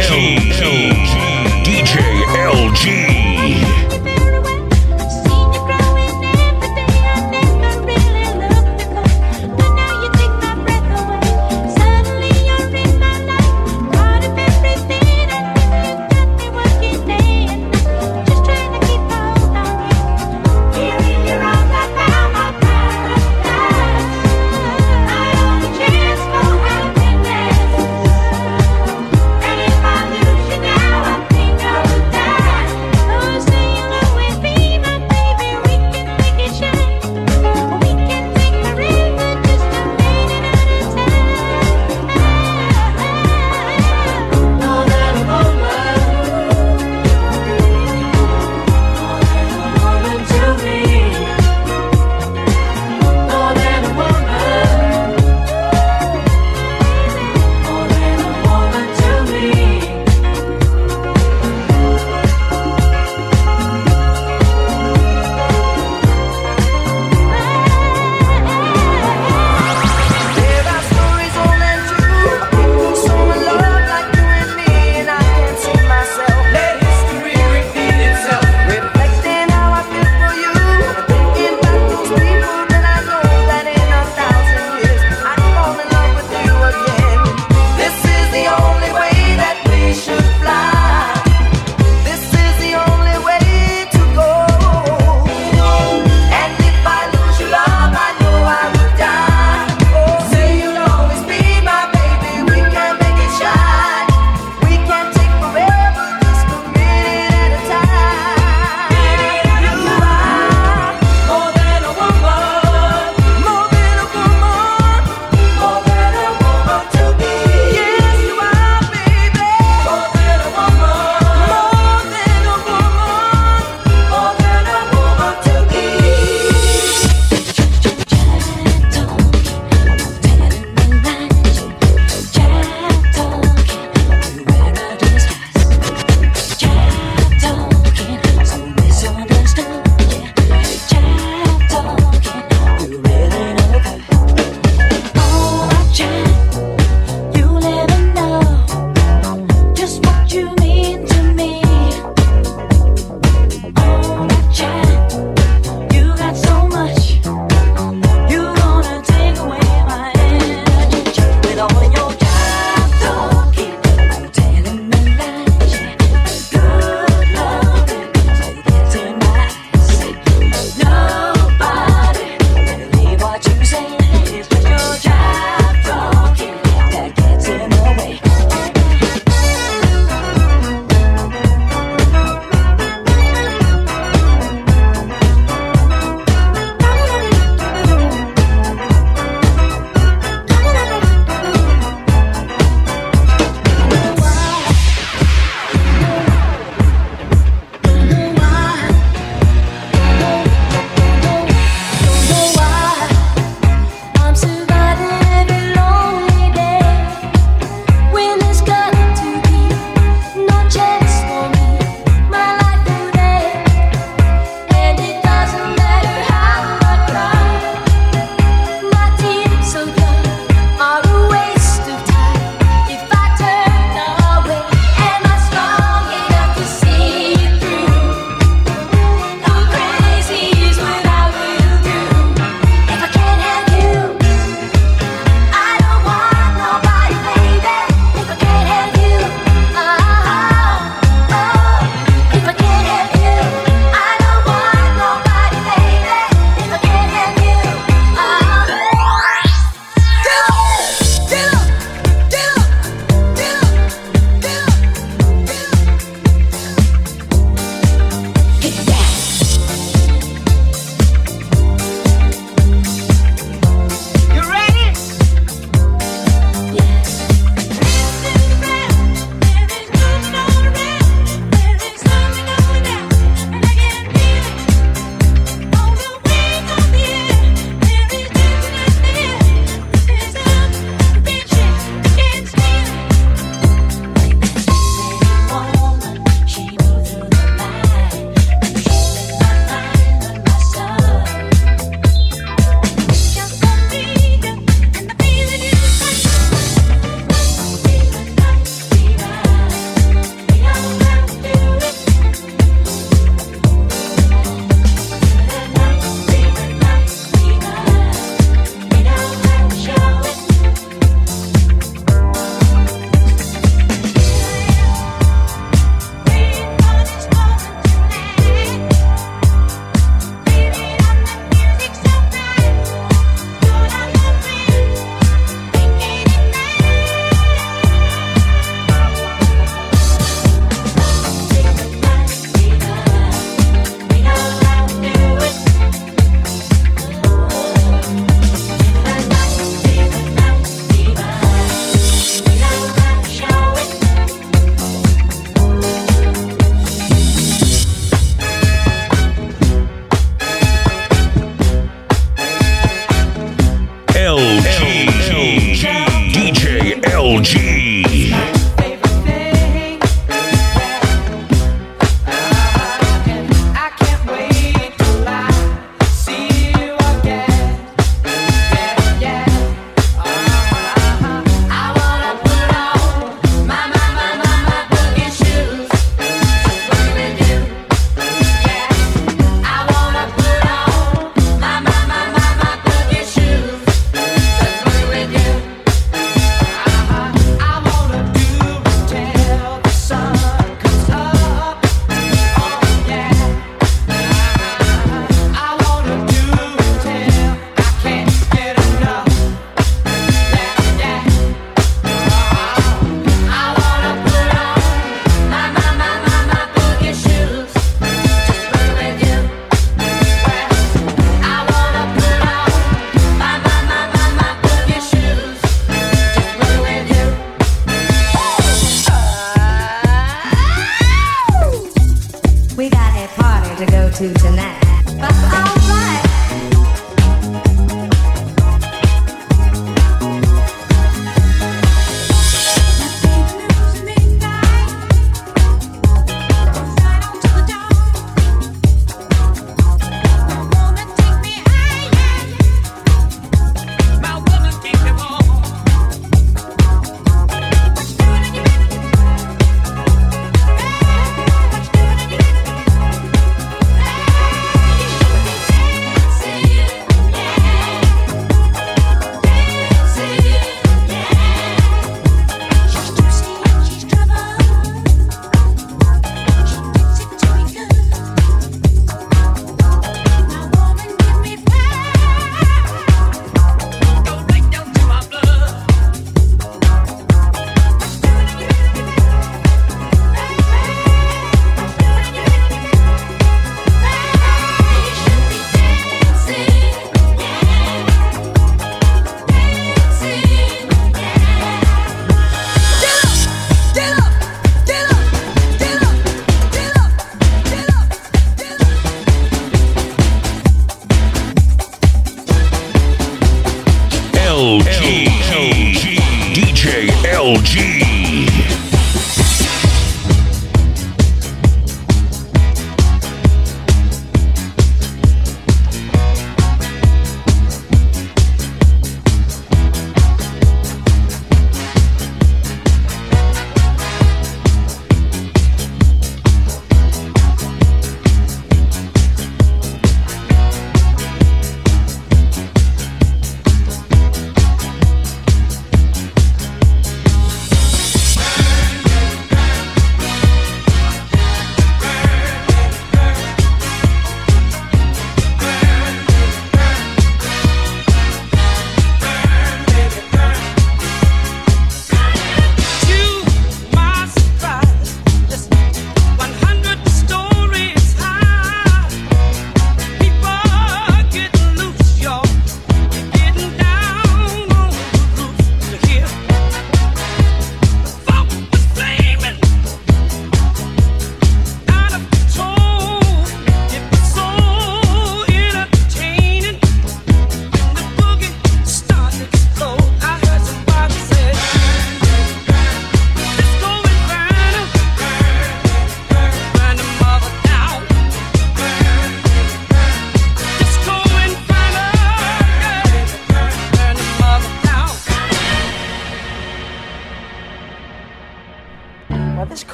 DJ LG. to tonight. That's alright.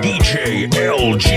DJ L.G.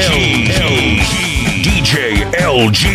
DJ L.G.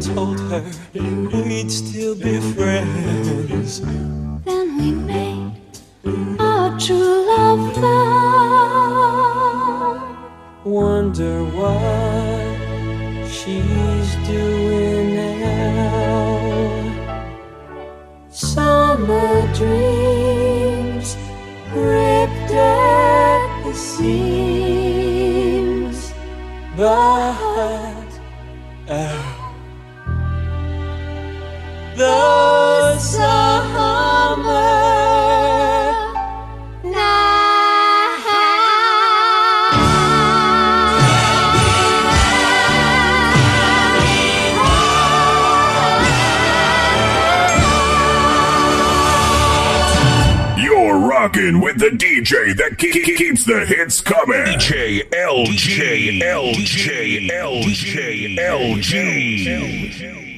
told her we'd still be friends. Then we made our true love vow. Wonder what she's doing now. Summer dreams ripped at the seams. The summer night. You're rocking with the DJ that keeps the hits coming. DJ L.G.